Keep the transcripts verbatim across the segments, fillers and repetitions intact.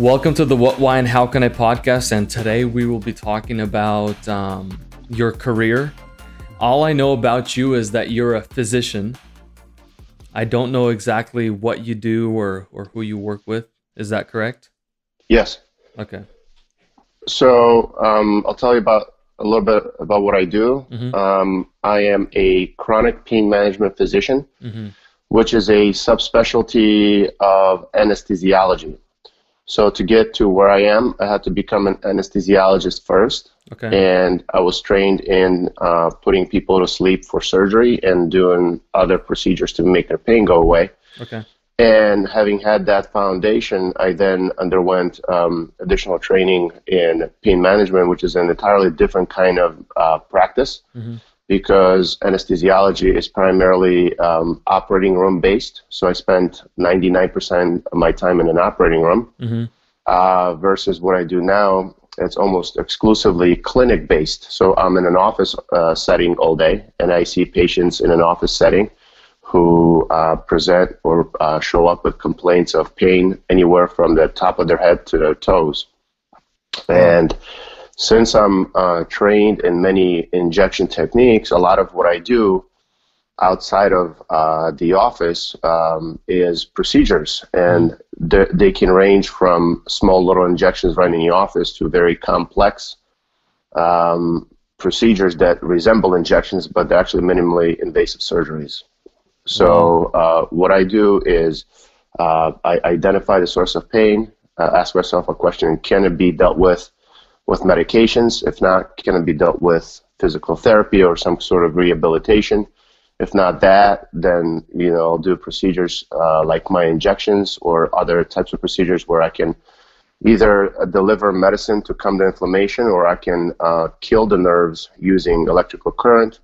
Welcome to the What, Why, and How Can I podcast, and today we will be talking about um, your career. All I know about you is that you're a physician. I don't know exactly what you do or, or who you work with. Is that correct? Yes. Okay. So um, I'll tell you about a little bit about what I do. Mm-hmm. Um, I am a chronic pain management physician, mm-hmm. which is a subspecialty of anesthesiology. So to get to where I am, I had to become an anesthesiologist first. Okay. And I was trained in uh, putting people to sleep for surgery and doing other procedures to make their pain go away. Okay. And having had that foundation, I then underwent um, additional training in pain management, which is an entirely different kind of uh, practice mm-hmm. because anesthesiology is primarily um, operating room based. So I spent ninety-nine percent of my time in an operating room mm-hmm. uh, versus what I do now. It's almost exclusively clinic based. So I'm in an office uh, setting all day, and I see patients in an office setting who uh, present or uh, show up with complaints of pain anywhere from the top of their head to their toes. And since I'm uh, trained in many injection techniques, a lot of what I do outside of uh, the office um, is procedures. And th- they can range from small little injections right in the office to very complex um, procedures that resemble injections, but they're actually minimally invasive surgeries. So uh, what I do is uh, I identify the source of pain, uh, ask myself a question, can it be dealt with with medications? If not, can it be dealt with physical therapy or some sort of rehabilitation? If not that, then you know I'll do procedures uh, like my injections or other types of procedures where I can either deliver medicine to calm the inflammation, or I can uh, kill the nerves using electrical current,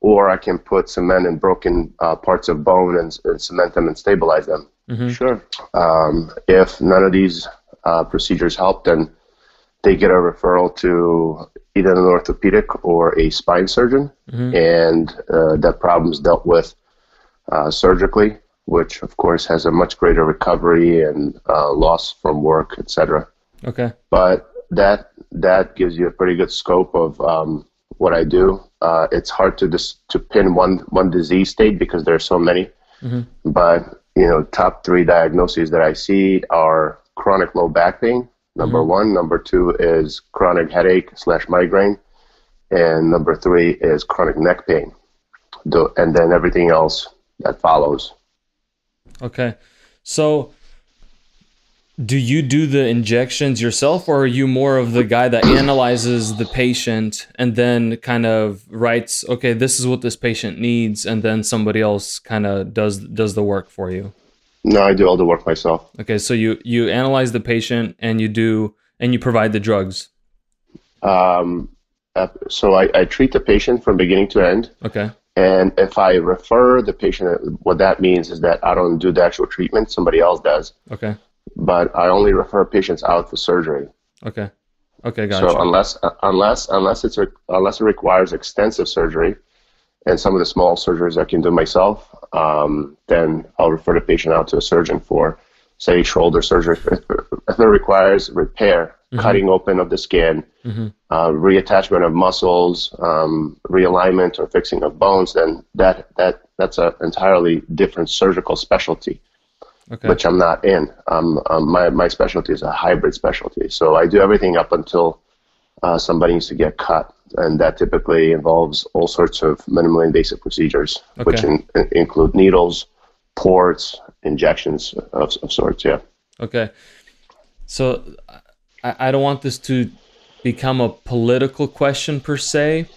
or I can put cement in broken uh, parts of bone and, and cement them and stabilize them. Mm-hmm. Sure. Um, if none of these uh, procedures help, then they get a referral to either an orthopedic or a spine surgeon, mm-hmm. and uh, that problem's dealt with uh, surgically, which of course has a much greater recovery and uh, loss from work, et cetera. Okay. But that, that gives you a pretty good scope of um, what I do. Uh, it's hard to dis- to pin one, one disease state because there are so many. Mm-hmm. But, you know, top three diagnoses that I see are chronic low back pain, number mm-hmm. one. Number two is chronic headache slash migraine. And number three is chronic neck pain. Do- and then everything else that follows. Okay. So do you do the injections yourself, or are you more of the guy that analyzes the patient and then kind of writes, okay, this is what this patient needs, and then somebody else kind of does does the work for you? No, I do all the work myself. Okay, so you, you analyze the patient and you do and you provide the drugs. Um, so I, I treat the patient from beginning to end. Okay. And if I refer the patient, what that means is that I don't do the actual treatment, somebody else does. Okay. But I only refer patients out for surgery. Okay. Okay, gotcha. So unless uh, unless unless it's re- unless it requires extensive surgery, and some of the small surgeries I can do myself, um, then I'll refer the patient out to a surgeon for, say, shoulder surgery. If it requires repair, mm-hmm. cutting open of the skin, mm-hmm. uh, reattachment of muscles, um, realignment or fixing of bones, then that that that's an entirely different surgical specialty. Okay. Which I'm not in. Um, um, my my specialty is a hybrid specialty. So I do everything up until uh, somebody needs to get cut, and that typically involves all sorts of minimally invasive procedures, okay. which in, in, include needles, ports, injections of, of sorts, yeah. Okay. So I, I don't want this to become a political question per se,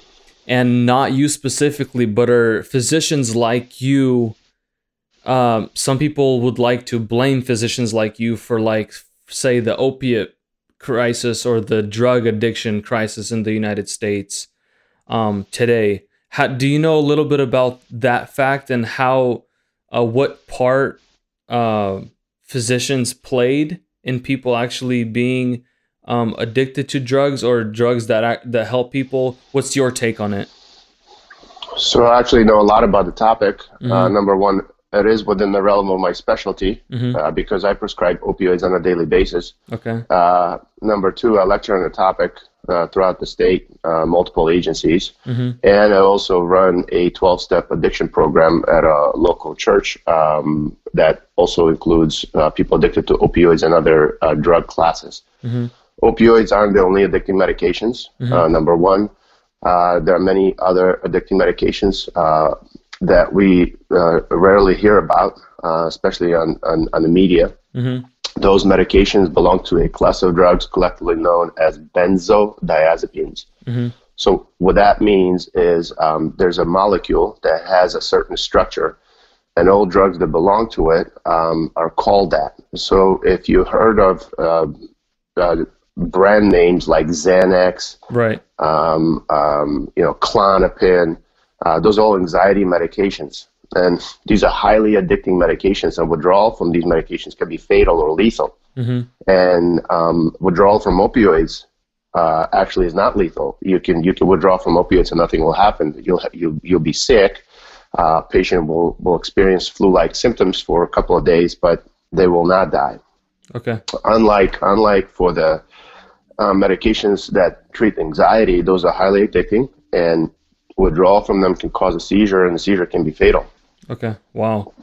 and not you specifically, but are physicians like you... Um, some people would like to blame physicians like you for, like, say, the opiate crisis or the drug addiction crisis in the United States um, today. How, do you know a little bit about that fact and how, uh, what part uh, physicians played in people actually being um, addicted to drugs or drugs that act, that help people? What's your take on it? So I actually know a lot about the topic. Mm-hmm. Uh, number one. It is within the realm of my specialty mm-hmm. uh, because I prescribe opioids on a daily basis. Okay. Uh, number two, I lecture on the topic uh, throughout the state, uh, multiple agencies. Mm-hmm. And I also run a twelve-step addiction program at a local church um, that also includes uh, people addicted to opioids and other uh, drug classes. Mm-hmm. Opioids aren't the only addicting medications, mm-hmm. uh, number one. Uh, there are many other addicting medications uh, that we uh, rarely hear about, uh, especially on, on, on the media. Mm-hmm. Those medications belong to a class of drugs collectively known as benzodiazepines. Mm-hmm. So what that means is um, there's a molecule that has a certain structure, and all drugs that belong to it um, are called that. So if you heard of uh, uh, brand names like Xanax, right? Um, um, you know, Klonopin. Uh, those are all anxiety medications, and these are highly addicting medications, and withdrawal from these medications can be fatal or lethal. Mm-hmm. And um, withdrawal from opioids uh, actually is not lethal. You can you can withdraw from opioids and nothing will happen. You'll you you'll be sick. Uh, patient will will experience flu-like symptoms for a couple of days, but they will not die. Okay. Unlike unlike for the uh, medications that treat anxiety, those are highly addicting, and withdrawal from them can cause a seizure, and the seizure can be fatal. Okay. Wow.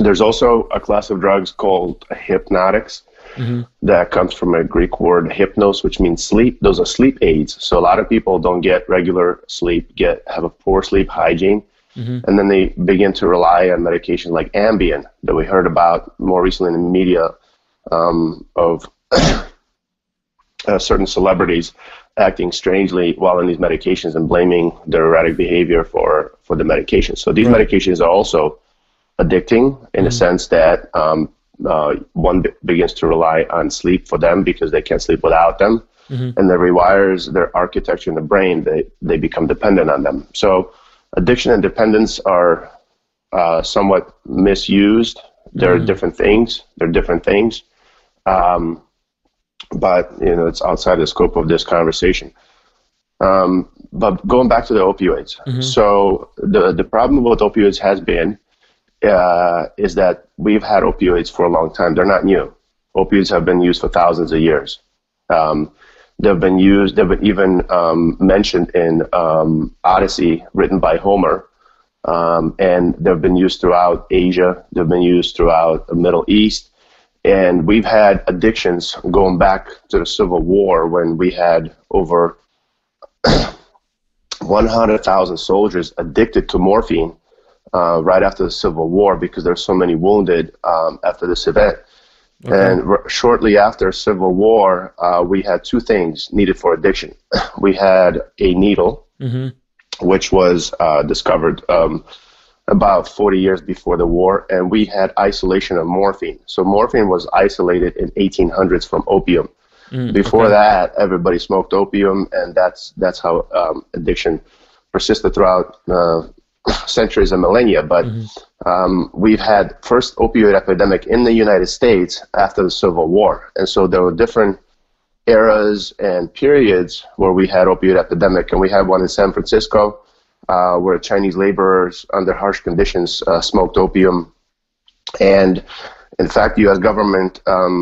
There's also a class of drugs called hypnotics mm-hmm. that comes from a Greek word hypnos, which means sleep. Those are sleep aids. So a lot of people don't get regular sleep, get have a poor sleep hygiene, mm-hmm. and then they begin to rely on medications like Ambien that we heard about more recently in the media um, of uh, certain celebrities acting strangely while on these medications and blaming their erratic behavior for, for the medications. So these right. medications are also addicting in mm-hmm. the sense that um, uh, one be- begins to rely on sleep for them because they can't sleep without them, mm-hmm. and that rewires their architecture in the brain. They, they become dependent on them. So addiction and dependence are uh, somewhat misused. They're mm-hmm. different things. They're different things. Um, But, you know, it's outside the scope of this conversation. Um, but going back to the opioids. Mm-hmm. So the the problem with opioids has been uh, is that we've had opioids for a long time. They're not new. Opioids have been used for thousands of years. Um, they've been used, they've been even um, mentioned in um, Odyssey, written by Homer. Um, and they've been used throughout Asia. They've been used throughout the Middle East. And we've had addictions going back to the Civil War when we had over one hundred thousand soldiers addicted to morphine uh, right after the Civil War because there's so many wounded um, after this event. Okay. And re- shortly after Civil War, uh, we had two things needed for addiction. We had a needle, mm-hmm. which was uh, discovered um about forty years before the war, and we had isolation of morphine. So morphine was isolated in eighteen hundreds from opium. Mm, before okay. that, everybody smoked opium, and that's that's how um, addiction persisted throughout uh, centuries and millennia. But mm-hmm. um, we've had first opioid epidemic in the United States after the Civil War. And so there were different eras and periods where we had opioid epidemic, and we had one in San Francisco, Uh, where Chinese laborers under harsh conditions uh, smoked opium. And in fact, the U S government um,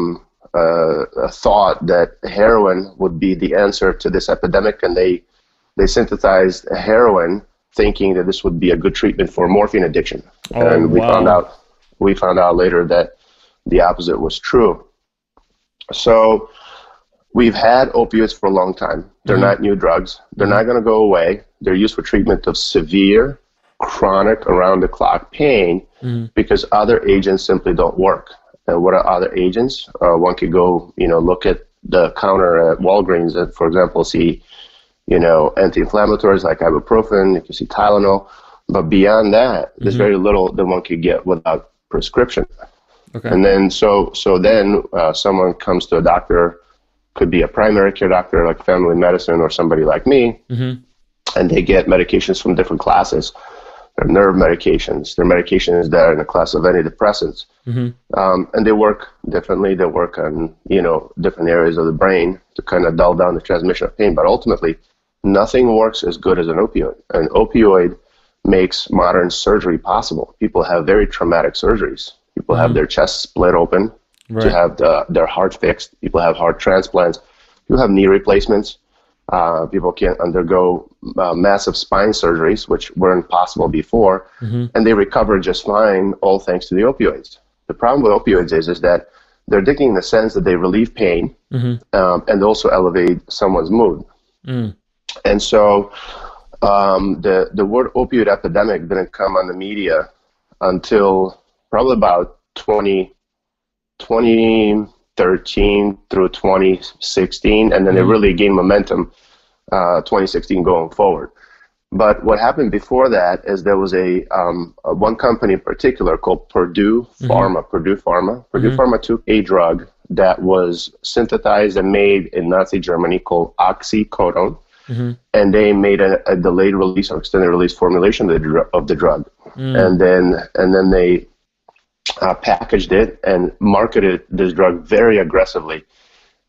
uh, thought that heroin would be the answer to this epidemic, and they, they synthesized heroin thinking that this would be a good treatment for morphine addiction. Oh, and we wow. found out we found out later that the opposite was true. So we've had opioids for a long time. They're mm-hmm. not new drugs. They're mm-hmm. not going to go away. They're used for treatment of severe, chronic, around-the-clock pain mm-hmm. because other agents simply don't work. And what are other agents? Uh, one could go, you know, look at the counter at Walgreens and, for example, see, you know, anti-inflammatories like ibuprofen. You can see Tylenol. But beyond that, mm-hmm. there's very little that one could get without prescription. Okay. And then so, so then uh, someone comes to a doctor, could be a primary care doctor like family medicine or somebody like me, mm-hmm. and they get medications from different classes. They're nerve medications. They're medications that are in the class of antidepressants. Mm-hmm. Um, and they work differently. They work on, you know, different areas of the brain to kind of dull down the transmission of pain. But ultimately, nothing works as good as an opioid. An opioid makes modern surgery possible. People have very traumatic surgeries. People mm-hmm. have their chests split open right. to have the, their heart fixed. People have heart transplants. People have knee replacements. Uh, people can undergo uh, massive spine surgeries, which weren't possible before, mm-hmm. and they recover just fine, all thanks to the opioids. The problem with opioids is, is that they're addicting in the sense that they relieve pain mm-hmm. um, and also elevate someone's mood. Mm. And so um, the, the word opioid epidemic didn't come on the media until probably about twenty thirteen through twenty sixteen, and then mm-hmm. it really gained momentum uh, twenty sixteen going forward. But what happened before that is there was a, um, a one company in particular called Purdue Pharma. Mm-hmm. Purdue Pharma. Purdue mm-hmm. Pharma took a drug that was synthesized and made in Nazi Germany called OxyContin, mm-hmm. and they made a, a delayed release or extended release formulation of the, dr- of the drug, mm. and then and then they. Uh, packaged it and marketed this drug very aggressively,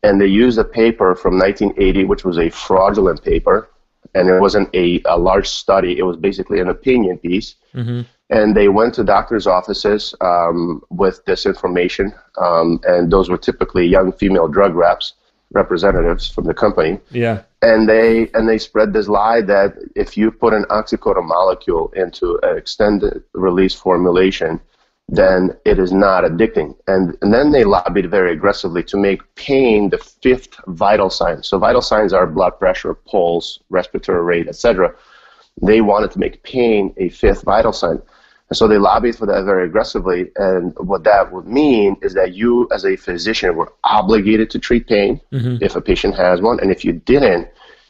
and they used a paper from nineteen eighty, which was a fraudulent paper, and it wasn't a, a large study. It was basically an opinion piece, mm-hmm. and they went to doctors' offices um, with this information, um, and those were typically young female drug reps, representatives from the company. Yeah, and they and they spread this lie that if you put an oxycodone molecule into an extended release formulation, then it is not addicting. And, and then they lobbied very aggressively to make pain the fifth vital sign. So vital signs are blood pressure, pulse, respiratory rate, et cetera. They wanted to make pain a fifth vital sign. And so they lobbied for that very aggressively. And what that would mean is that you, as a physician, were obligated to treat pain mm-hmm. if a patient has one. And if you didn't,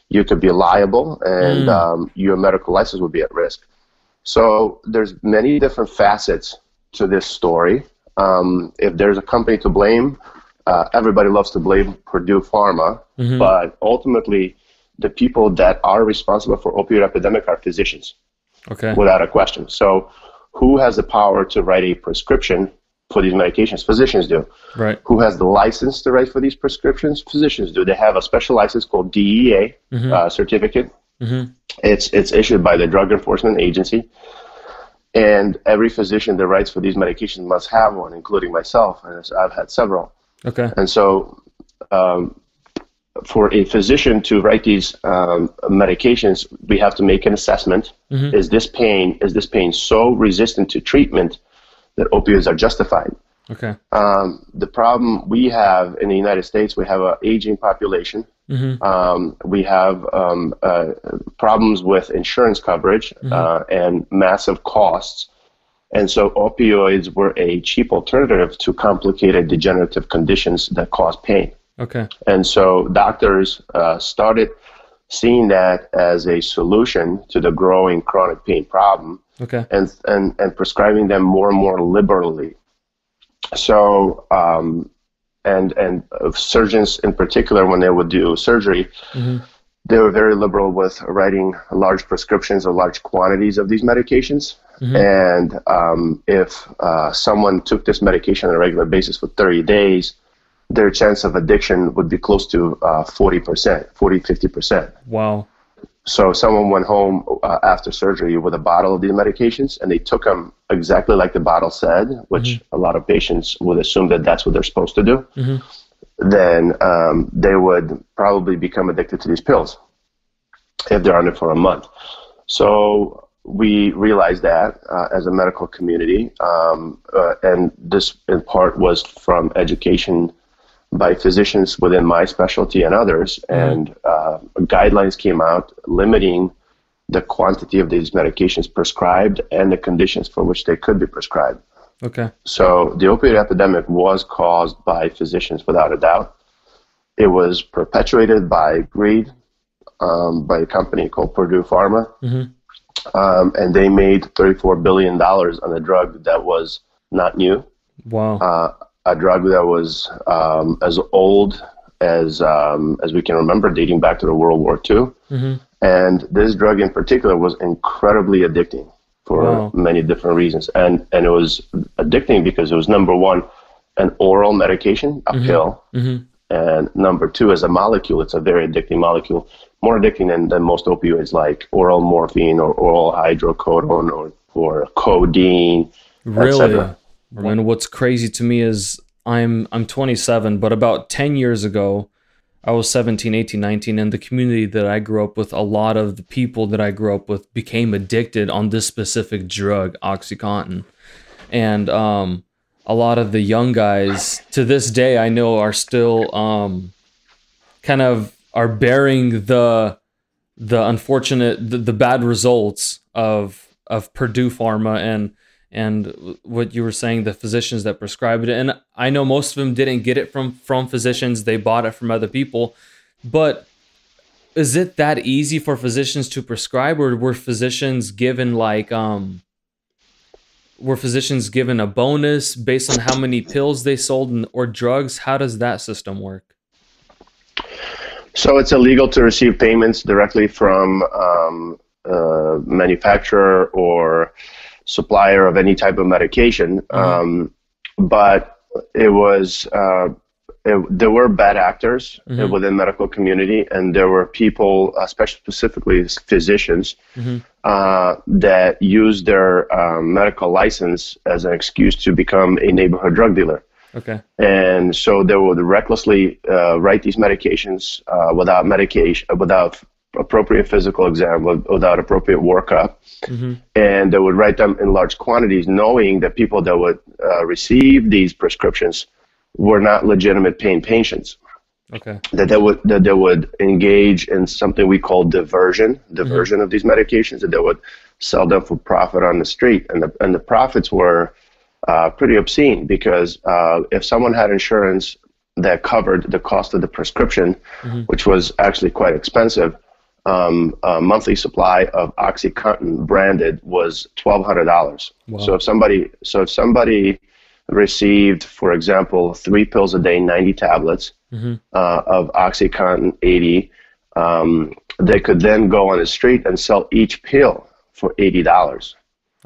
you could be liable and mm. um, your medical license would be at risk. So there's many different facets to this story. Um, if there's a company to blame, uh, everybody loves to blame Purdue Pharma, mm-hmm. but ultimately the people that are responsible for opioid epidemic are physicians, okay, without a question. So who has the power to write a prescription for these medications? Physicians do. Right. Who has the license to write for these prescriptions? Physicians do. They have a special license called D E A mm-hmm. uh, certificate. Mm-hmm. It's, it's issued by the Drug Enforcement Agency. And every physician that writes for these medications must have one, including myself, and I've had several. Okay. And so um, for a physician to write these um, medications, we have to make an assessment. Mm-hmm. Is this pain is this pain so resistant to treatment that opioids are justified? Okay. Um, the problem we have in the United States, we have an aging population. Mm-hmm. Um, we have um, uh, problems with insurance coverage mm-hmm. uh, and massive costs. And so opioids were a cheap alternative to complicated degenerative conditions that cause pain. Okay. And so doctors uh, started seeing that as a solution to the growing chronic pain problem, okay, and, and, and prescribing them more and more liberally. So, um, and and surgeons in particular, when they would do surgery, mm-hmm. they were very liberal with writing large prescriptions or large quantities of these medications. Mm-hmm. And um, if uh, someone took this medication on a regular basis for thirty days, their chance of addiction would be close to uh, forty percent, fifty percent. Wow. So someone went home uh, after surgery with a bottle of these medications, and they took them exactly like the bottle said, which mm-hmm. a lot of patients would assume that that's what they're supposed to do. Mm-hmm. Then um, they would probably become addicted to these pills if they're on it for a month. So we realized that uh, as a medical community, um, uh, and this in part was from education by physicians within my specialty and others, and uh, guidelines came out limiting the quantity of these medications prescribed and the conditions for which they could be prescribed. Okay. So the opioid epidemic was caused by physicians without a doubt. It was perpetuated by greed, um, by a company called Purdue Pharma, mm-hmm. um, and they made thirty-four billion dollars on a drug that was not new. Wow. Uh, a drug that was um, as old as um, as we can remember, dating back to the World War Two. Mm-hmm. And this drug in particular was incredibly addicting for wow. many different reasons. And and it was addicting because it was, number one, an oral medication, a mm-hmm. pill. Mm-hmm. And number two, as a molecule, it's a very addicting molecule, more addicting than, than most opioids like oral morphine or oral hydrocodone or, or codeine, really? And what's crazy to me is I'm I'm twenty-seven, but about ten years ago, I was seventeen, eighteen, nineteen, and the community that I grew up with, a lot of the people that I grew up with became addicted on this specific drug, OxyContin. And um, a lot of the young guys to this day I know are still um, kind of are bearing the the unfortunate, the, the bad results of of Purdue Pharma and and what you were saying, the physicians that prescribed it. And I know most of them didn't get it from, from physicians. They bought it from other people. But is it that easy for physicians to prescribe, or were physicians given like, um, were physicians given a bonus based on how many pills they sold and, or drugs? How does that system work? So it's illegal to receive payments directly from um, uh, manufacturer or supplier of any type of medication, mm-hmm. um, but it was uh, it, there were bad actors mm-hmm. within medical community, and there were people, especially specifically physicians, mm-hmm. uh, that used their uh, medical license as an excuse to become a neighborhood drug dealer. Okay. And so they would recklessly uh, write these medications uh, without medication, without appropriate physical exam, without appropriate workup, mm-hmm. and they would write them in large quantities, knowing that people that would uh, receive these prescriptions were not legitimate pain patients. Okay. That they would that they would engage in something we call diversion, diversion mm-hmm. of these medications, that they would sell them for profit on the street, and the and the profits were uh, pretty obscene, because uh, if someone had insurance that covered the cost of the prescription, mm-hmm. which was actually quite expensive. Um, a monthly supply of OxyContin branded was twelve hundred dollars. Wow. So if somebody, so if somebody received, for example, three pills a day, ninety tablets mm-hmm. uh, of OxyContin eighty, um, they could then go on the street and sell each pill for eighty dollars.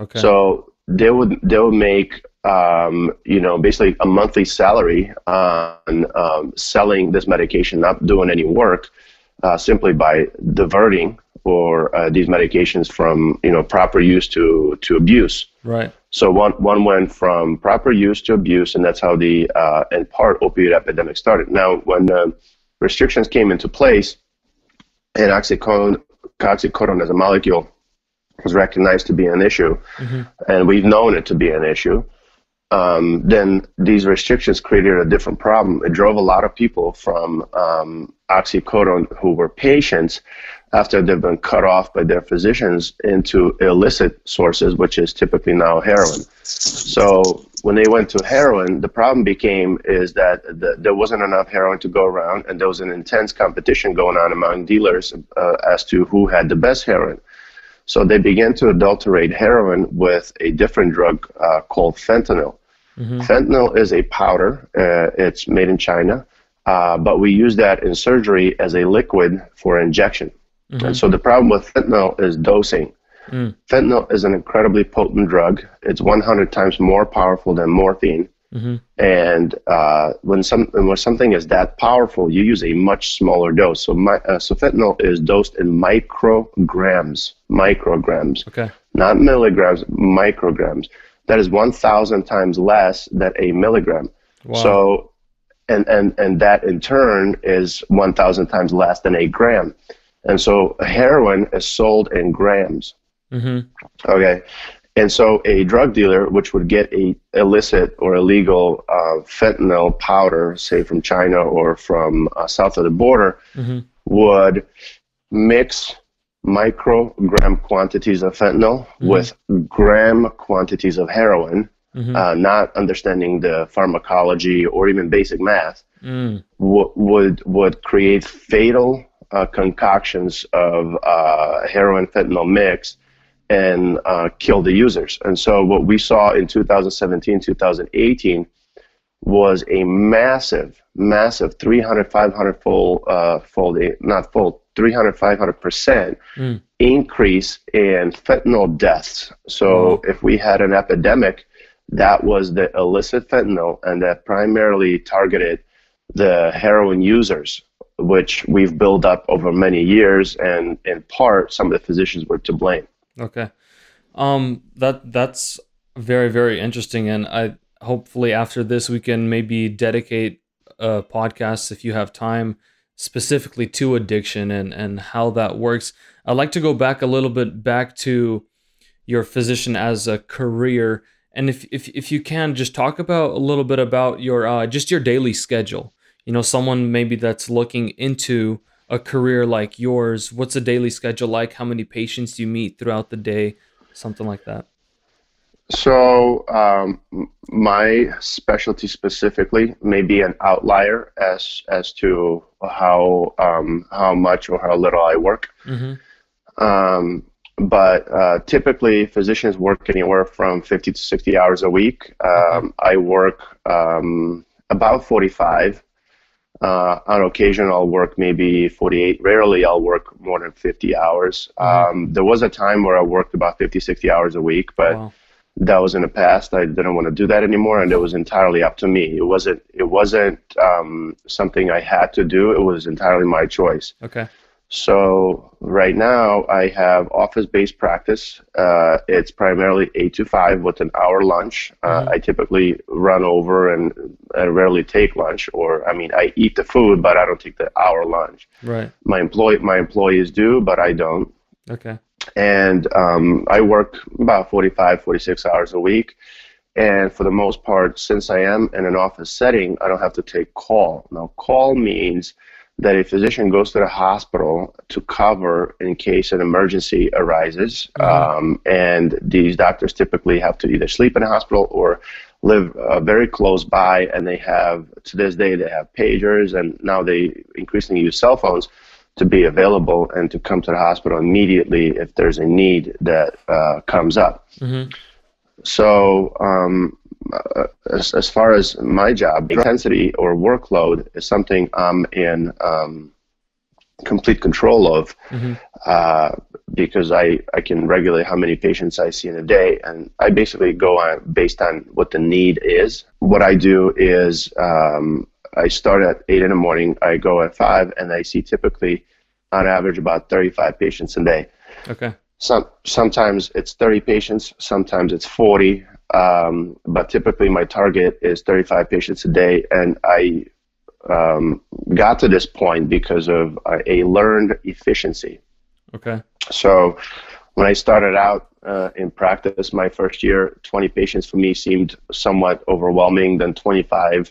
Okay. So they would they would make um, you know basically a monthly salary on um, selling this medication, not doing any work. Uh, simply by diverting or uh, these medications from you know proper use to to abuse. Right. So one one went from proper use to abuse, and that's how the uh, in part opioid epidemic started. Now, when uh, restrictions came into place, and oxycodone, oxycodone as a molecule was recognized to be an issue, mm-hmm. and we've known it to be an issue. Um, then these restrictions created a different problem. It drove a lot of people from um, oxycodone who were patients after they've been cut off by their physicians into illicit sources, which is typically now heroin. So when they went to heroin, the problem became is that the, there wasn't enough heroin to go around, and there was an intense competition going on among dealers uh, as to who had the best heroin. So they began to adulterate heroin with a different drug uh, called fentanyl. Mm-hmm. Fentanyl is a powder. Uh, it's made in China. Uh, but we use that in surgery as a liquid for injection. Mm-hmm. And so the problem with fentanyl is dosing. Mm. Fentanyl is an incredibly potent drug. It's one hundred times more powerful than morphine. Mm-hmm. And uh, when, some, when something is that powerful, you use a much smaller dose. So, my, uh, so fentanyl is dosed in micrograms, micrograms, okay. Not milligrams, micrograms. That is one thousand times less than a milligram. Wow. So, and, and, and that in turn is one thousand times less than a gram. And so heroin is sold in grams. Mm-hmm. Okay. And so a drug dealer, which would get a illicit or illegal uh, fentanyl powder, say from China or from uh, south of the border, mm-hmm. would mix microgram quantities of fentanyl mm-hmm. with gram quantities of heroin, mm-hmm. uh, not understanding the pharmacology or even basic math, mm. w- would would create fatal uh, concoctions of uh, heroin fentanyl mix. And uh, kill the users. And so what we saw in two thousand seventeen, two thousand eighteen was a massive, massive three hundred, five hundred fold, uh, fold not fold, three hundred, five hundred percent mm. increase in fentanyl deaths. So mm. if we had an epidemic, that was the illicit fentanyl, and that primarily targeted the heroin users, which we've built up over many years, and in part, some of the physicians were to blame. Okay, um, that that's very, very interesting, and I hopefully after this we can maybe dedicate a podcast, if you have time, specifically to addiction and and how that works. I'd like to go back a little bit back to your physician as a career, and if if if you can, just talk about a little bit about your uh, just your daily schedule. You know, someone maybe that's looking into a career like yours, what's a daily schedule like? How many patients do you meet throughout the day? Something like that. So um, my specialty specifically may be an outlier as as to how um, how much or how little I work. Mm-hmm. Um, but uh, typically physicians work anywhere from fifty to sixty hours a week. Um, I work um, about forty-five. Uh, on occasion, I'll work maybe forty-eight. Rarely, I'll work more than fifty hours. Mm-hmm. Um, there was a time where I worked about fifty, sixty hours a week, but wow. That was in the past. I didn't want to do that anymore, and it was entirely up to me. It wasn't. It wasn't um, something I had to do. It was entirely my choice. Okay. So right now, I have office-based practice. Uh, it's primarily eight to five with an hour lunch. Uh, mm. I typically run over and I rarely take lunch, or I mean, I eat the food, but I don't take the hour lunch. Right. My employ my employees do, but I don't. Okay. And um, I work about forty-five, forty-six hours a week. And for the most part, since I am in an office setting, I don't have to take call. Now, call means that a physician goes to the hospital to cover in case an emergency arises. Mm-hmm. Um, and these doctors typically have to either sleep in a hospital or live uh, very close by, and they have, to this day, they have pagers, and now they increasingly use cell phones to be available and to come to the hospital immediately if there's a need that uh, comes up. Mm-hmm. So um, uh, as, as far as my job, intensity or workload is something I'm in um, complete control of. Mm-hmm. uh, because I, I can regulate how many patients I see in a day, and I basically go on based on what the need is. What I do is um, I start at eight in the morning, I go at five, and I see typically on average about thirty-five patients a day. Okay. Some, sometimes it's thirty patients, sometimes it's forty, um, but typically my target is thirty-five patients a day, and I um, got to this point because of uh, a learned efficiency. Okay. So when I started out uh, in practice my first year, twenty patients for me seemed somewhat overwhelming, then twenty-five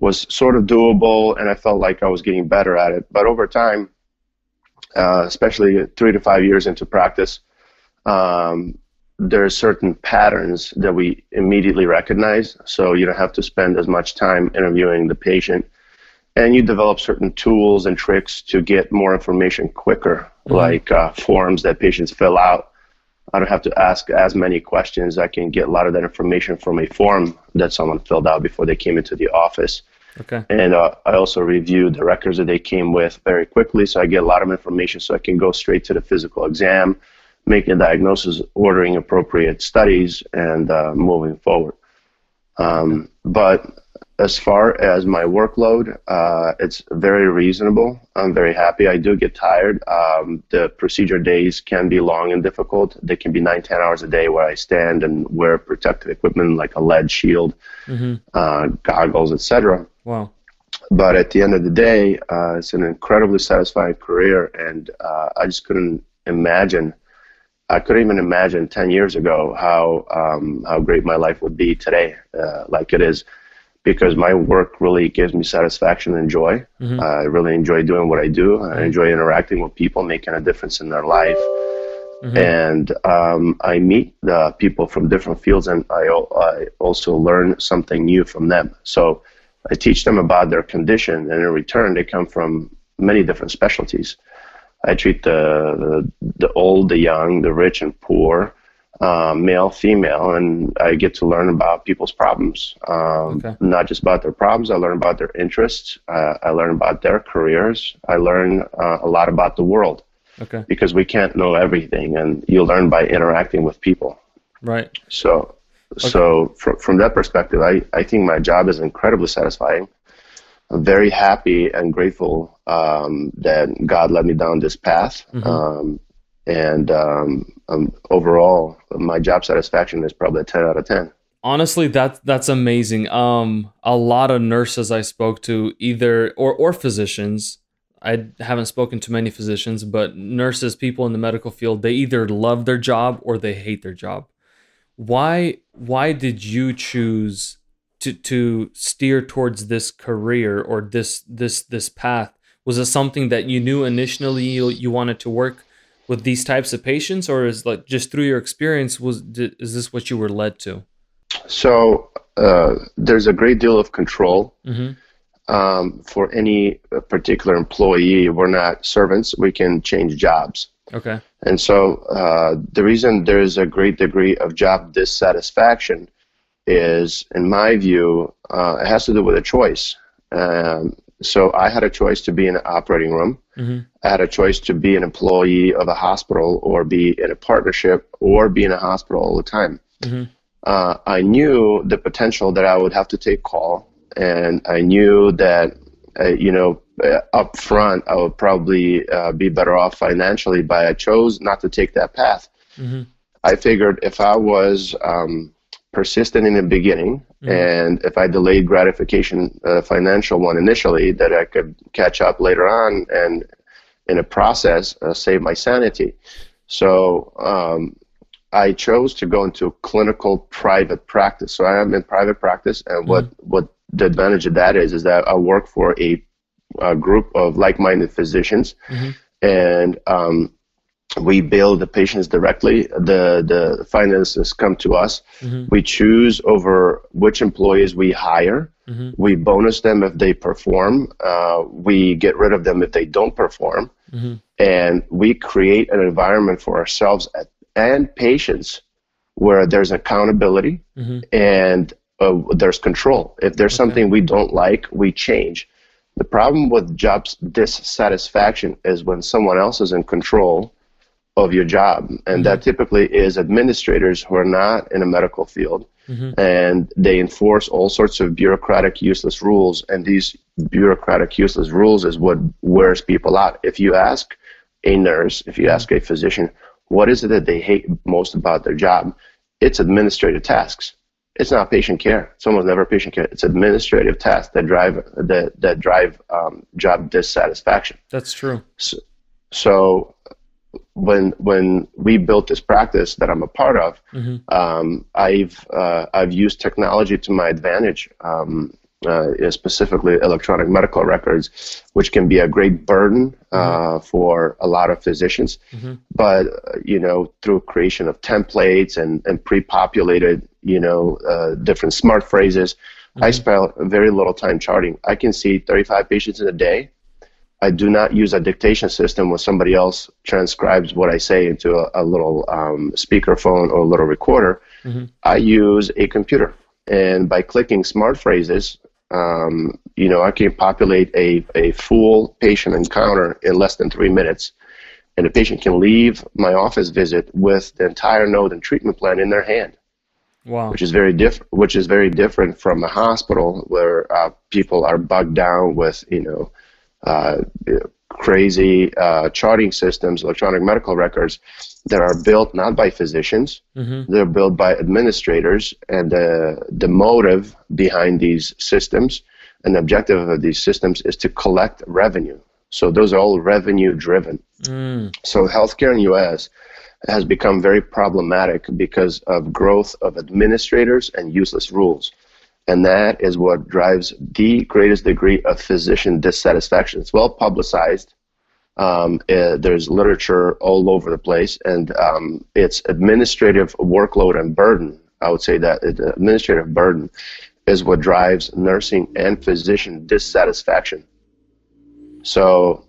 was sort of doable, and I felt like I was getting better at it, but over time, Uh, especially three to five years into practice, um, there are certain patterns that we immediately recognize, so you don't have to spend as much time interviewing the patient, and you develop certain tools and tricks to get more information quicker. Mm-hmm. Like uh, forms that patients fill out. I don't have to ask as many questions. I can get a lot of that information from a form that someone filled out before they came into the office. Okay. And uh, I also reviewed the records that they came with very quickly, so I get a lot of information so I can go straight to the physical exam, make a diagnosis, ordering appropriate studies, and uh, moving forward. Um, but as far as my workload, uh, it's very reasonable. I'm very happy. I do get tired. Um, the procedure days can be long and difficult. They can be nine, ten hours a day where I stand and wear protective equipment like a lead shield, mm-hmm. uh, goggles, et cetera. Wow. But at the end of the day, uh, it's an incredibly satisfying career, and uh, I just couldn't imagine, I couldn't even imagine ten years ago how um, how great my life would be today, uh, like it is, because my work really gives me satisfaction and joy. Mm-hmm. uh, I really enjoy doing what I do. I enjoy interacting with people, making a difference in their life. Mm-hmm. And um, I meet the people from different fields, and I, I also learn something new from them. So I teach them about their condition, and in return, they come from many different specialties. I treat the the old, the young, the rich and poor, uh, male, female, and I get to learn about people's problems. Um, okay. Not just about their problems. I learn about their interests. Uh, I learn about their careers. I learn uh, a lot about the world. Okay. Because we can't know everything, and you learn by interacting with people. Right. So. Okay. So from from that perspective, I, I think my job is incredibly satisfying. I'm very happy and grateful um, that God led me down this path. Mm-hmm. um, and um, um, overall, my job satisfaction is probably a ten out of ten. Honestly, that, that's amazing. Um, a lot of nurses I spoke to, either or, or physicians, I haven't spoken to many physicians, but nurses, people in the medical field, they either love their job or they hate their job. Why, why did you choose to, to steer towards this career or this, this, this path? Was it something that you knew initially you, you wanted to work with these types of patients, or is like just through your experience, was, did, is this what you were led to? So uh, there's a great deal of control. Mm-hmm. Um, for any particular employee, we're not servants. We can change jobs. Okay. And so uh, the reason there is a great degree of job dissatisfaction is, in my view, uh, it has to do with a choice. Um, so I had a choice to be in an operating room. Mm-hmm. I had a choice to be an employee of a hospital or be in a partnership or be in a hospital all the time. Mm-hmm. uh, I knew the potential that I would have to take call. And I knew that, uh, you know, up front, I would probably uh, be better off financially, but I chose not to take that path. Mm-hmm. I figured if I was um, persistent in the beginning, mm-hmm. and if I delayed gratification, uh, financial one initially, that I could catch up later on and in a process uh, save my sanity. So um, I chose to go into clinical private practice. So I am in private practice, and mm-hmm. what, what the advantage of that is, is that I work for a, a group of like-minded physicians, mm-hmm. and um, we bill the patients directly. The the finances come to us. Mm-hmm. We choose over which employees we hire. Mm-hmm. We bonus them if they perform. Uh, we get rid of them if they don't perform. Mm-hmm. And we create an environment for ourselves at, and patients where there's accountability, mm-hmm. and Uh, there's control. If there's okay. something we don't like, we change. The problem with job dissatisfaction is when someone else is in control of your job, and mm-hmm. that typically is administrators who are not in a medical field, mm-hmm. and they enforce all sorts of bureaucratic, useless rules, and these bureaucratic, useless rules is what wears people out. If you ask a nurse, if you mm-hmm. ask a physician, what is it that they hate most about their job, it's administrative tasks. It's not patient care. It's almost never patient care. It's administrative tasks that drive that that drive um, job dissatisfaction. That's true. So, so when when we built this practice that I'm a part of, mm-hmm. um, I've uh, I've used technology to my advantage, um, uh, specifically electronic medical records, which can be a great burden mm-hmm. uh, for a lot of physicians. Mm-hmm. But uh, you know, through creation of templates and and pre-populated, you know, uh, different smart phrases. Mm-hmm. I spend very little time charting. I can see thirty-five patients in a day. I do not use a dictation system where somebody else transcribes what I say into a, a little um, speakerphone or a little recorder. Mm-hmm. I use a computer. And by clicking smart phrases, um, you know, I can populate a, a full patient encounter in less than three minutes. And the patient can leave my office visit with the entire note and treatment plan in their hand. Wow. Which is very different. Which is very different from a hospital where uh, people are bogged down with, you know, uh, crazy uh, charting systems, electronic medical records that are built not by physicians. Mm-hmm. They're built by administrators, and the the motive behind these systems and the objective of these systems is to collect revenue. So those are all revenue driven. Mm. So healthcare in the U S has become very problematic because of growth of administrators and useless rules. And that is what drives the greatest degree of physician dissatisfaction. It's well publicized. Um, uh, there's literature all over the place, and um, it's administrative workload and burden. I would say that the administrative burden is what drives nursing and physician dissatisfaction. So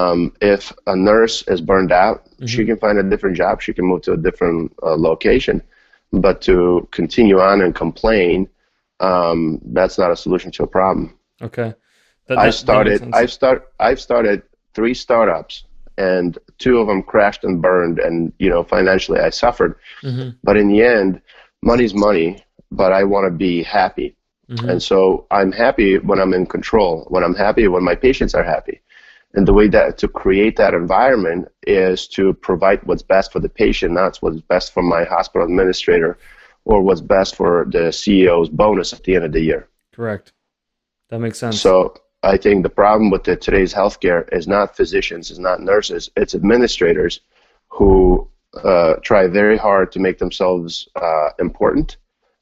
Um, if a nurse is burned out, mm-hmm. she can find a different job. She can move to a different uh, location. But to continue on and complain, um, that's not a solution to a problem. Okay. That, that, I started. I start. I've started three startups, and two of them crashed and burned, and you know, financially I suffered. Mm-hmm. But in the end, money's money. But I want to be happy. Mm-hmm. And so I'm happy when I'm in control, when I'm happy, when my patients are happy. And the way that to create that environment is to provide what's best for the patient, not what's best for my hospital administrator or what's best for the C E O's bonus at the end of the year. Correct. That makes sense. So I think the problem with the, today's healthcare is not physicians, it's not nurses, it's administrators who uh, try very hard to make themselves uh, important,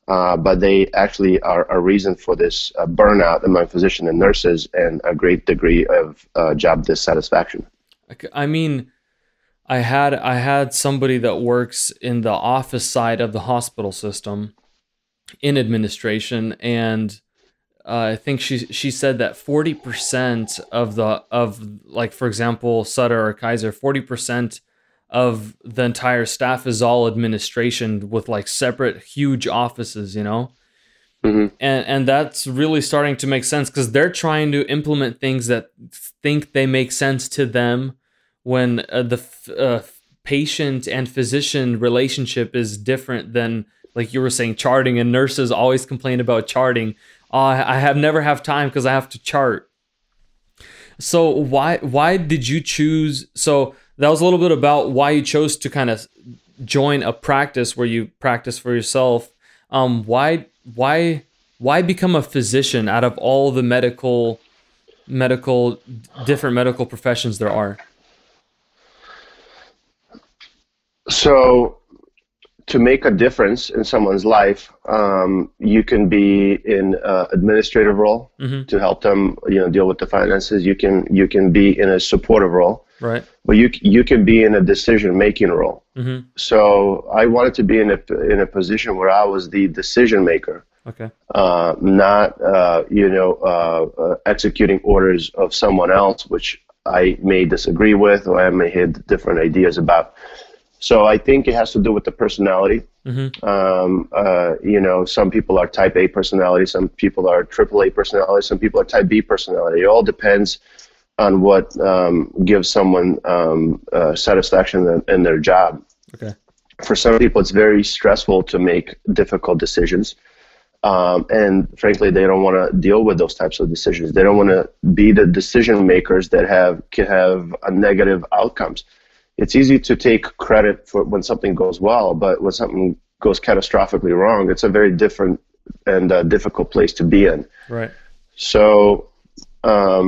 uh, but they actually are a reason for this uh, burnout among physicians and nurses and a great degree of uh, job dissatisfaction. I mean, I had I had somebody that works in the office side of the hospital system in administration, and Uh, I think she she said that forty percent of the of like for example Sutter or Kaiser, forty percent of the entire staff is all administration with like separate huge offices, you know, mm-hmm. and and that's really starting to make sense because they're trying to implement things that think they make sense to them when uh, the f uh, patient and physician relationship is different than, like you were saying, charting, and nurses always complain about charting. Uh, I have never have time because I have to chart. So why why did you choose? So that was a little bit about why you chose to kind of join a practice where you practice for yourself. Um, why why why become a physician out of all the medical medical different medical professions there are? So, to make a difference in someone's life, um, you can be in an administrative role mm-hmm. to help them, you know, deal with the finances. You can you can be in a supportive role, right? But you you can be in a decision-making role. Mm-hmm. So I wanted to be in a in a position where I was the decision maker, okay, uh, not uh, you know uh, uh, executing orders of someone else, which I may disagree with or I may have different ideas about. So I think it has to do with the personality. Mm-hmm. um, uh, you know, some people are type A personality, some people are triple A personality, some people are type B personality. It all depends on what um, gives someone um, uh, satisfaction in, in their job. Okay. For some people, it's very stressful to make difficult decisions. Um, and frankly, they don't want to deal with those types of decisions. They don't want to be the decision makers that have can have a negative outcomes. It's easy to take credit for when something goes well, but when something goes catastrophically wrong, it's a very different and uh, difficult place to be in. Right. So, um,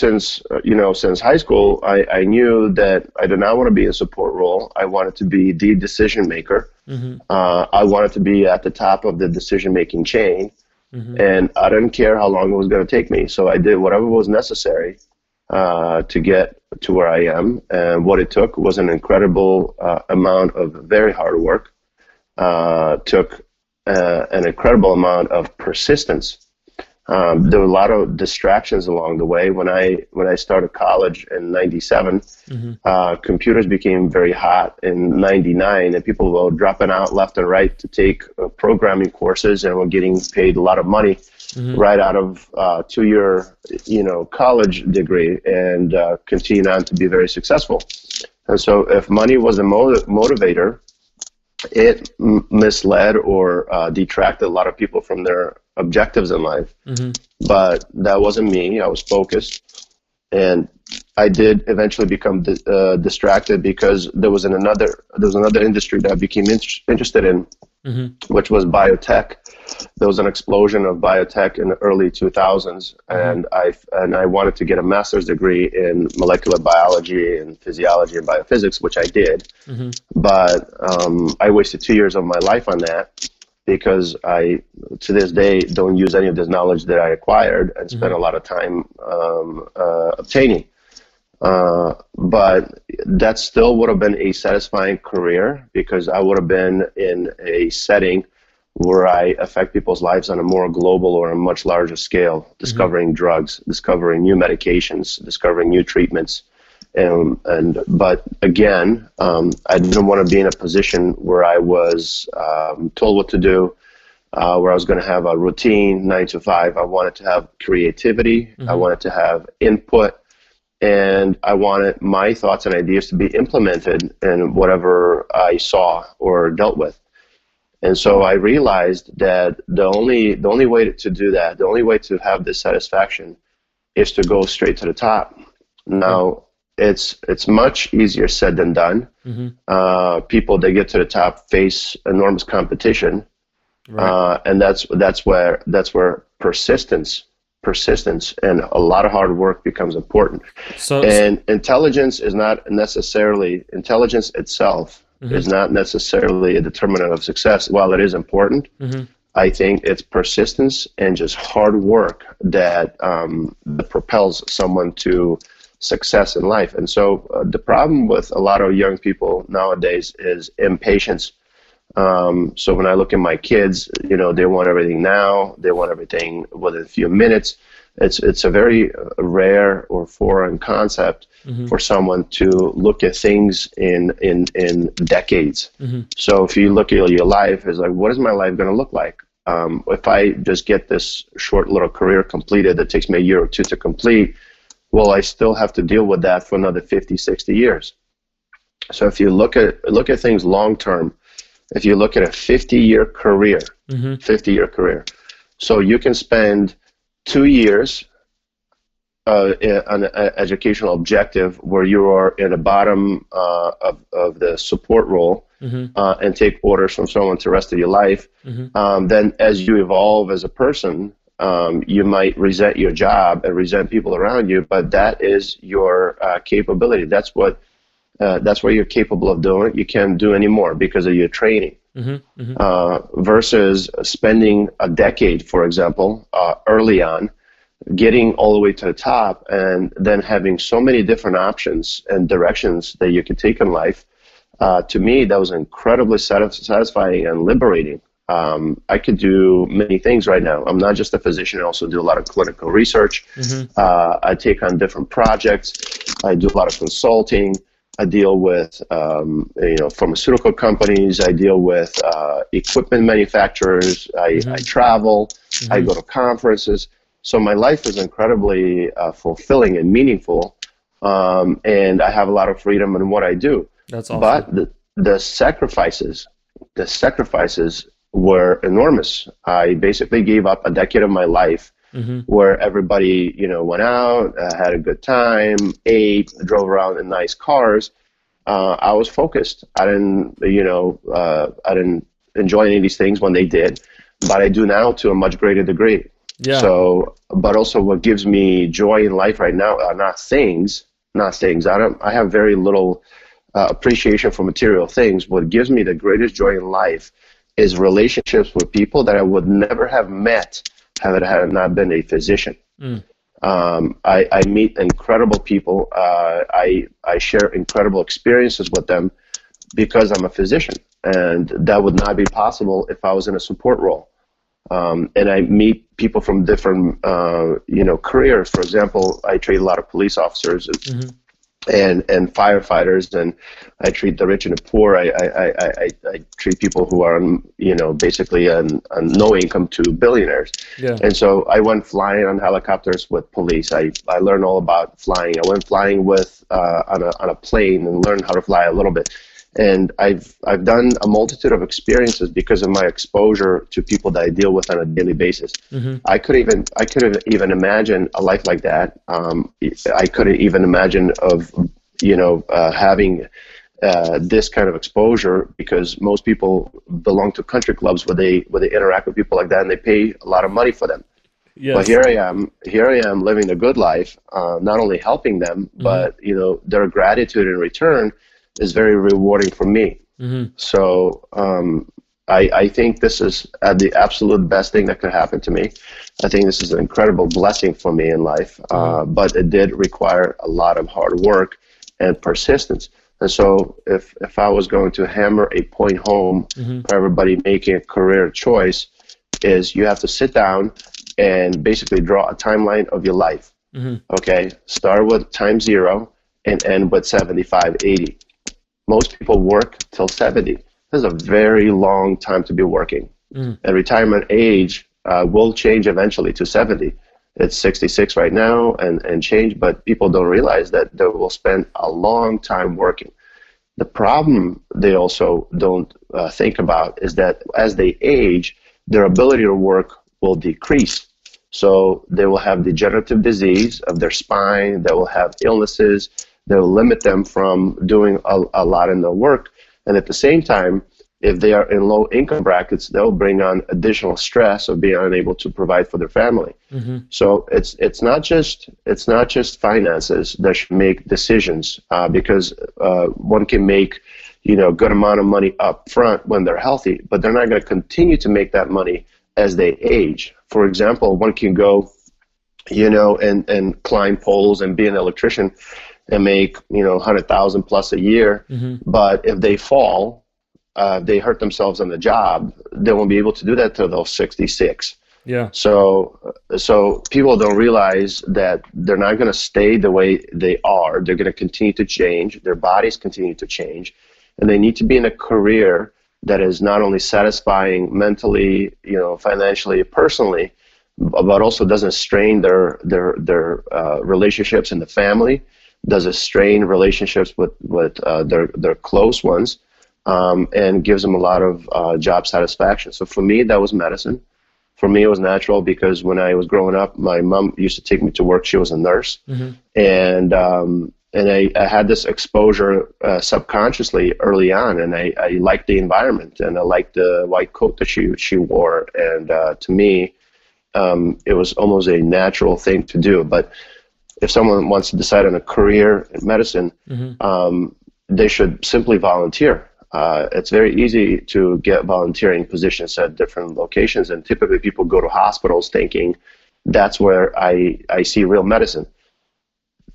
since uh, you know, since high school, I, I knew that I did not want to be in a support role. I wanted to be the decision maker. Mm-hmm. uh, I wanted to be at the top of the decision making chain, mm-hmm. and I didn't care how long it was going to take me. So I did whatever was necessary Uh, to get to where I am, and what it took was an incredible uh, amount of very hard work, uh, took uh, an incredible amount of persistence. Um, there were a lot of distractions along the way. When I when I started college in ninety-seven, mm-hmm. uh, computers became very hot in ninety-nine, and people were dropping out left and right to take uh, programming courses, and were getting paid a lot of money mm-hmm. right out of uh, two-year, you know, college degree, and uh, continued on to be very successful. And so, if money was a motiv motivator, it m misled or uh, detracted a lot of people from their objectives in life, mm-hmm. but that wasn't me. I was focused, and I did eventually become di uh, distracted because there was an another there was another industry that I became in interested in, mm-hmm. which was biotech. There was an explosion of biotech in the early two thousands, mm-hmm. and I and I wanted to get a master's degree in molecular biology and physiology and biophysics, which I did, mm-hmm. but um, I wasted two years of my life on that, because I, to this day, don't use any of this knowledge that I acquired and spent mm-hmm. a lot of time um, uh, obtaining. Uh, but that still would have been a satisfying career, because I would have been in a setting where I affect people's lives on a more global or a much larger scale, discovering mm-hmm. drugs, discovering new medications, discovering new treatments. Um, and but again, um, I didn't want to be in a position where I was um, told what to do, uh, where I was going to have a routine nine to five. I wanted to have creativity. Mm-hmm. I wanted to have input, and I wanted my thoughts and ideas to be implemented in whatever I saw or dealt with. And so I realized that the only the only way to do that, the only way to have this satisfaction, is to go straight to the top. Now, it's it's much easier said than done. Mm-hmm. Uh, people that get to the top face enormous competition, right. uh, and that's that's where that's where persistence, persistence, and a lot of hard work becomes important. So, and intelligence is not necessarily intelligence itself. Mm-hmm. Is not necessarily a determinant of success. While it is important, mm-hmm. I think it's persistence and just hard work that, um, that propels someone to success in life. And so uh, the problem with a lot of young people nowadays is impatience. Um, so when I look at my kids, you know, they want everything now. They want everything within a few minutes. It's it's a very rare or foreign concept mm-hmm. for someone to look at things in in in decades. Mm-hmm. So if you look at your life, it's like, what is my life going to look like? Um, if I just get this short little career completed that takes me a year or two to complete, well, I still have to deal with that for another fifty, sixty years. So if you look at look at things long term, if you look at a fifty-year career, mm-hmm. fifty-year career, so you can spend two years uh, on an educational objective where you are in the bottom uh, of, of the support role mm-hmm. uh, and take orders from someone to the rest of your life. Mm-hmm. um, then as you evolve as a person, um, you might resent your job and resent people around you, but that is your uh, capability. That's what uh, that's what you're capable of doing. You can't do anymore because of your training. Mm-hmm, mm-hmm. Uh, versus spending a decade, for example, uh, early on, getting all the way to the top and then having so many different options and directions that you could take in life. Uh, to me, that was incredibly satis- satisfying and liberating. Um, I could do many things right now. I'm not just a physician. I also do a lot of clinical research. Mm-hmm. Uh, I take on different projects. I do a lot of consulting. I deal with um, you know, pharmaceutical companies. I deal with uh, equipment manufacturers. I, mm-hmm. I travel. Mm-hmm. I go to conferences. So my life is incredibly uh, fulfilling and meaningful, um, and I have a lot of freedom in what I do. That's awesome. But the, the sacrifices, the sacrifices were enormous. I basically gave up a decade of my life. Mm-hmm. Where everybody, you know, went out, uh, had a good time, ate, drove around in nice cars. Uh, I was focused. I didn't, you know, uh, I didn't enjoy any of these things when they did, but I do now to a much greater degree. Yeah. So, but also, what gives me joy in life right now are not things, not things. I don't. I have very little uh, appreciation for material things. What gives me the greatest joy in life is relationships with people that I would never have met had it had not been a physician. Mm. Um, I, I meet incredible people. Uh, I, I share incredible experiences with them because I'm a physician, and that would not be possible if I was in a support role. Um, and I meet people from different uh, you know, careers. For example, I treat a lot of police officers and, mm-hmm. and, and firefighters, and I treat the rich and the poor. I, I, I, I, I treat people who are on, you know, basically on, on no income to billionaires. Yeah. And so I went flying on helicopters with police. I, I learned all about flying. I went flying with uh, on a on a plane and learned how to fly a little bit. And I've I've done a multitude of experiences because of my exposure to people that I deal with on a daily basis. Mm-hmm. I could even I couldn't even imagine a life like that. Um, I couldn't even imagine of you know uh, having uh, this kind of exposure, because most people belong to country clubs where they where they interact with people like that and they pay a lot of money for them. Yes. But here I am, here I am living the good life, uh, not only helping them, mm-hmm. but you know their gratitude in return is very rewarding for me. Mm-hmm. So um, I, I think this is uh, the absolute best thing that could happen to me. I think this is an incredible blessing for me in life, uh, but it did require a lot of hard work and persistence. And so if, if I was going to hammer a point home mm-hmm. for everybody making a career choice, is you have to sit down and basically draw a timeline of your life. Mm-hmm. Okay, start with time zero and end with seventy-five, eighty. Most people work till seventy. This is a very long time to be working. Mm. And retirement age uh, will change eventually to seventy. It's sixty-six right now and, and change, but people don't realize that they will spend a long time working. The problem they also don't uh, think about is that as they age, their ability to work will decrease. So they will have degenerative disease of their spine, they will have illnesses, they will limit them from doing a, a lot in their work. And at the same time, if they are in low income brackets, they'll bring on additional stress of being unable to provide for their family. Mm-hmm. So it's it's not just it's not just finances that should make decisions, uh, because uh, one can make, you know, a good amount of money up front when they're healthy, but they're not going to continue to make that money as they age. For example, one can go, you know, and and climb poles and be an electrician and make, you know, one hundred thousand plus a year, mm-hmm. but if they fall, Uh, they hurt themselves on the job, they won't be able to do that till they're sixty-six. Yeah. So, so people don't realize that they're not going to stay the way they are. They're going to continue to change. Their bodies continue to change, and they need to be in a career that is not only satisfying mentally, you know, financially, personally, but also doesn't strain their their their uh, relationships in the family. Doesn't strain relationships with with uh, their their close ones. Um, and gives them a lot of uh, job satisfaction. So for me, that was medicine. For me, it was natural because when I was growing up, my mom used to take me to work. She was a nurse. Mm-hmm. And um, and I, I had this exposure uh, subconsciously early on, and I, I liked the environment, and I liked the white coat that she, she wore. And uh, to me, um, it was almost a natural thing to do. But if someone wants to decide on a career in medicine, mm-hmm. um, they should simply volunteer. Uh, it's very easy to get volunteering positions at different locations, and typically people go to hospitals thinking that's where I, I see real medicine.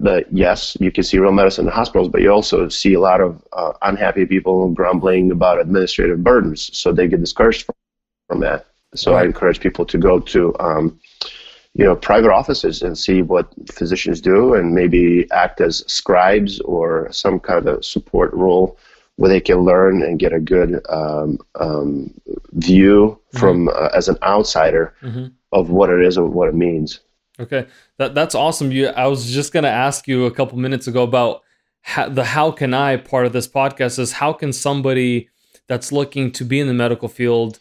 But yes, you can see real medicine in hospitals, but you also see a lot of uh, unhappy people grumbling about administrative burdens, so they get discouraged from, from that. So right. I encourage people to go to um, you know, private offices and see what physicians do, and maybe act as scribes or some kind of support role where they can learn and get a good um, um, view from mm-hmm. uh, as an outsider mm-hmm. of what it is and what it means. Okay, that that's awesome. You, I was just going to ask you a couple minutes ago about how, the how can I part of this podcast is how can somebody that's looking to be in the medical field,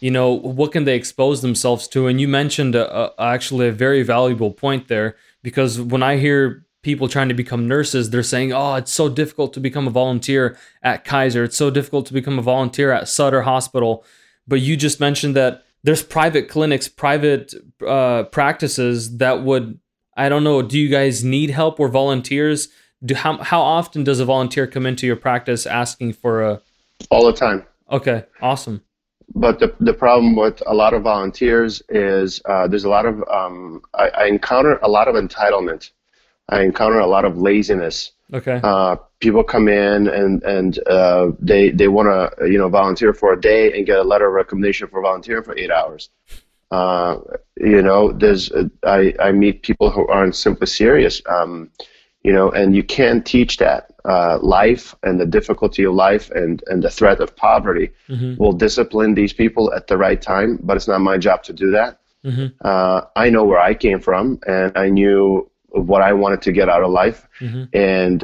you know, what can they expose themselves to? And you mentioned a, a, actually a very valuable point there, because when I hear people trying to become nurses, they're saying, oh, it's so difficult to become a volunteer at Kaiser. It's so difficult to become a volunteer at Sutter Hospital. But you just mentioned that there's private clinics, private uh, practices that would, I don't know, do you guys need help or volunteers? Do how, how often does a volunteer come into your practice asking for a... All the time. Okay, awesome. But the the problem with a lot of volunteers is uh, there's a lot of, um, I, I encounter a lot of entitlement. I encounter a lot of laziness. Okay. Uh, people come in and and uh, they they want to you know volunteer for a day and get a letter of recommendation for volunteering for eight hours. Uh, you know, there's uh, I I meet people who aren't simply serious. Um, you know, and you can't teach that. Uh, life and the difficulty of life and and the threat of poverty mm-hmm. will discipline these people at the right time. But it's not my job to do that. Mm-hmm. Uh, I know where I came from, and I knew what I wanted to get out of life. Mm-hmm. And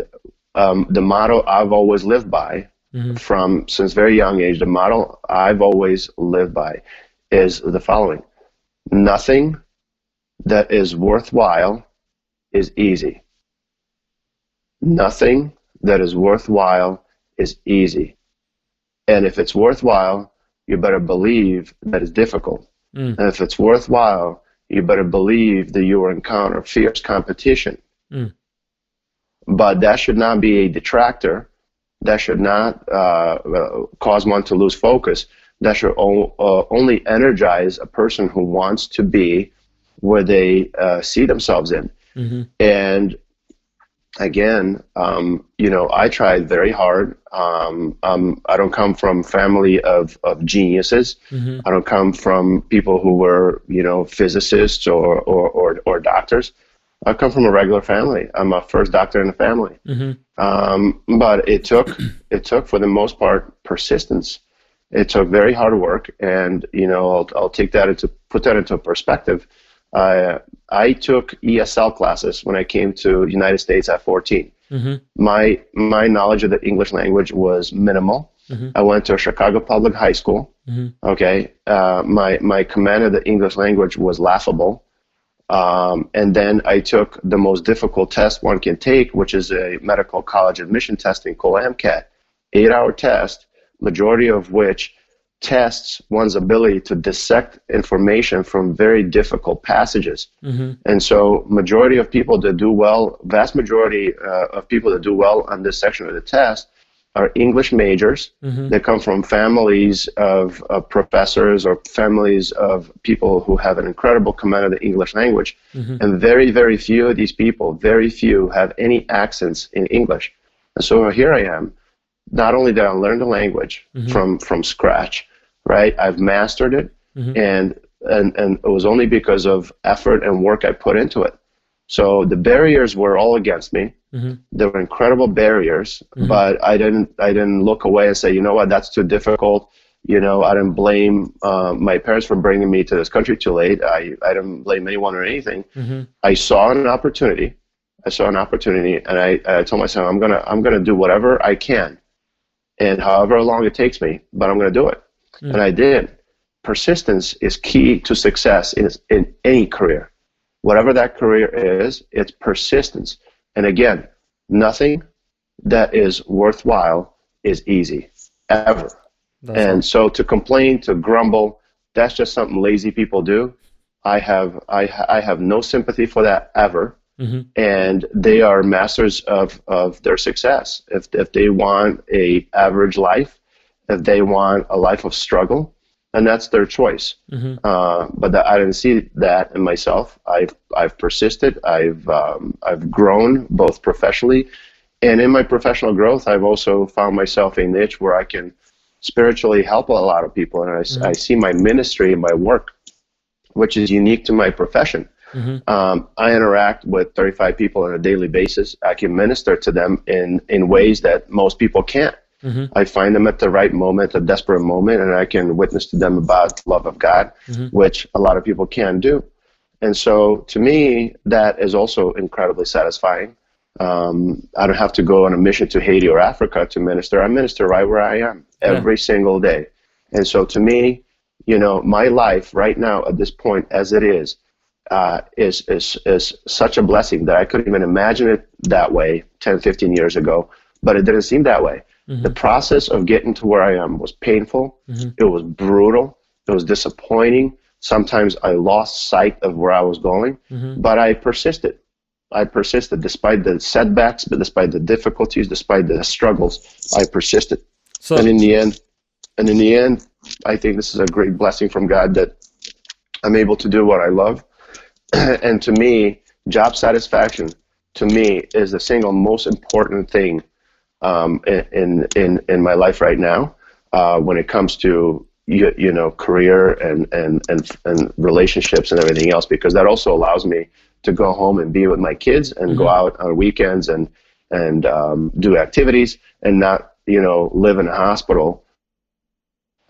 um, the motto I've always lived by mm-hmm. from since very young age, the motto I've always lived by is the following: nothing that is worthwhile is easy. Nothing that is worthwhile is easy. And if it's worthwhile, you better believe that it's difficult. Mm. And if it's worthwhile, you better believe that you will encounter fierce competition. Mm. But that should not be a detractor. That should not uh, cause one to lose focus. That should o- uh, only energize a person who wants to be where they uh, see themselves in. Mm-hmm. And again, um, you know, I tried very hard. Um, um, I don't come from family of, of geniuses. Mm-hmm. I don't come from people who were, you know, physicists or, or, or, or doctors. I come from a regular family. I'm a first doctor in the family. Mm-hmm. Um, but it took, it took, for the most part, persistence. It took very hard work. And, you know, I'll, I'll take that into, put that into perspective. Uh, I took E S L classes when I came to the United States at fourteen. Mm-hmm. My my knowledge of the English language was minimal. Mm-hmm. I went to a Chicago public high school. Mm-hmm. Okay, uh, my my command of the English language was laughable. Um, and then I took the most difficult test one can take, which is a medical college admission testing called MCAT, eight-hour test, majority of which tests one's ability to dissect information from very difficult passages. Mm-hmm. And so majority of people that do well, vast majority uh, of people that do well on this section of the test are English majors. Mm-hmm. They come from families of, of professors or families of people who have an incredible command of the English language. Mm-hmm. And very, very few of these people, very few, have any accents in English. And so here I am. Not only did I learn the language mm-hmm. from, from scratch, right? I've mastered it, mm-hmm. and, and, and it was only because of effort and work I put into it. So the barriers were all against me. Mm-hmm. There were incredible barriers, mm-hmm. but I didn't I didn't look away and say, you know what, that's too difficult. You know, I didn't blame uh, my parents for bringing me to this country too late. I, I didn't blame anyone or anything. Mm-hmm. I saw an opportunity. I saw an opportunity, and I, I told myself, I'm gonna I'm gonna do whatever I can, and however long it takes me, but I'm gonna do it. Mm-hmm. And I did. Persistence is key to success in in any career. Whatever that career is, it's persistence. And again, nothing that is worthwhile is easy, ever. That's and awesome. So to complain, to grumble, that's just something lazy people do. I have I, I have no sympathy for that ever. Mm-hmm. And they are masters of, of their success. If if they want a average life, if they want a life of struggle, and that's their choice. Mm-hmm. uh, but the, I didn't see that in myself. I've I've persisted. I've um, I've grown both professionally, and in my professional growth, I've also found myself a niche where I can spiritually help a lot of people, and I, mm-hmm. I see my ministry and my work, which is unique to my profession. Mm-hmm. Um, I interact with thirty-five people on a daily basis. I can minister to them in in ways that most people can't. Mm-hmm. I find them at the right moment, a desperate moment, and I can witness to them about the love of God, mm-hmm. which a lot of people can do. And so to me, that is also incredibly satisfying. Um, I don't have to go on a mission to Haiti or Africa to minister. I minister right where I am every yeah. single day. And so to me, you know, my life right now at this point as it is, uh, is, is, is such a blessing that I couldn't even imagine it that way ten, fifteen years ago, but it didn't seem that way. Mm-hmm. The process of getting to where I am was painful, mm-hmm. it was brutal, it was disappointing. Sometimes I lost sight of where I was going, mm-hmm. but I persisted. I persisted despite the setbacks, but despite the difficulties, despite the struggles, I persisted. So, and in the end, and in the end, I think this is a great blessing from God that I'm able to do what I love. And to me, job satisfaction, to me, is the single most important thing Um, in in in my life right now, uh, when it comes to you, you know career and, and and and relationships and everything else, because that also allows me to go home and be with my kids and mm-hmm. go out on weekends and and um, do activities and not you know live in a hospital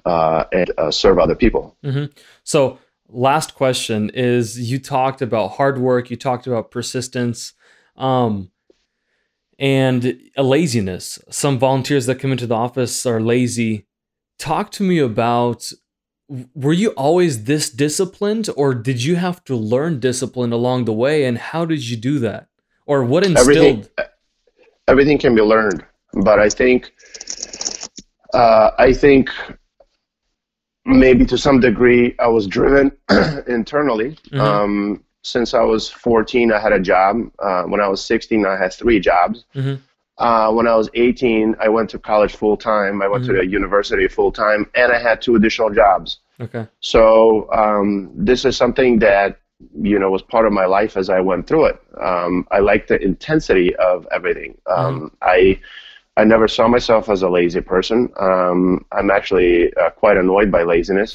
uh, and uh, serve other people. Mm-hmm. So last question is, you talked about hard work, you talked about persistence. Um, And a laziness. Some volunteers that come into the office are lazy. Talk to me about, were you always this disciplined, or did you have to learn discipline along the way? And how did you do that? Or what instilled? Everything, everything can be learned. But I think, uh, I think maybe to some degree I was driven internally. Mm-hmm. Um, Since I was fourteen, I had a job. Uh, when I was sixteen, I had three jobs. Mm-hmm. Uh, when I was eighteen, I went to college full-time. I went mm-hmm. to the university full-time, and I had two additional jobs. Okay. So um, this is something that, you know, was part of my life as I went through it. Um, I liked the intensity of everything. Um, mm-hmm. I I never saw myself as a lazy person. Um, I'm actually uh, quite annoyed by laziness,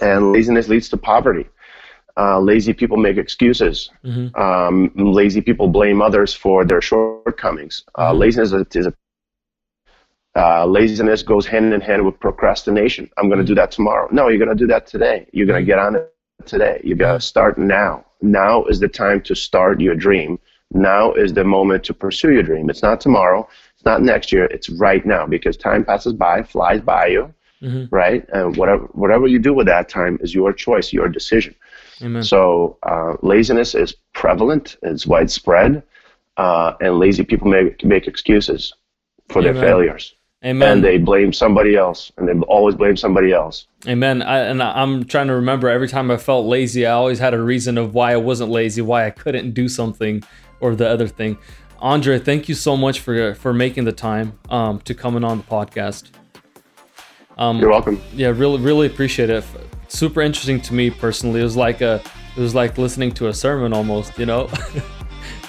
and laziness leads to poverty. Uh, lazy people make excuses. Mm-hmm. Um, lazy people blame others for their shortcomings. Uh, mm-hmm. Laziness is a uh, laziness goes hand in hand with procrastination. I'm going to mm-hmm. do that tomorrow. No, you're going to do that today. You're going to get on it today. You got to start now. Now is the time to start your dream. Now is the moment to pursue your dream. It's not tomorrow. It's not next year. It's right now, because time passes by, flies by you, mm-hmm. right? And whatever whatever you do with that time is your choice, your decision. Amen. So uh, laziness is prevalent. It's widespread. Uh, and lazy people make, make excuses for Amen. Their failures. Amen. And they blame somebody else, and they always blame somebody else. Amen. I, and I'm trying to remember, every time I felt lazy, I always had a reason of why I wasn't lazy, why I couldn't do something or the other thing. Andre, thank you so much for for making the time um, to coming on the podcast. Um, You're welcome. Yeah, really, really appreciate it. Super interesting to me personally. It was like a, it was like listening to a sermon almost, you know, to,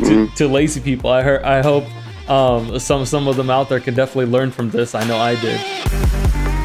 mm-hmm. to lazy people. I heard. I hope. Um, some, some of them out there can definitely learn from this. I know I did.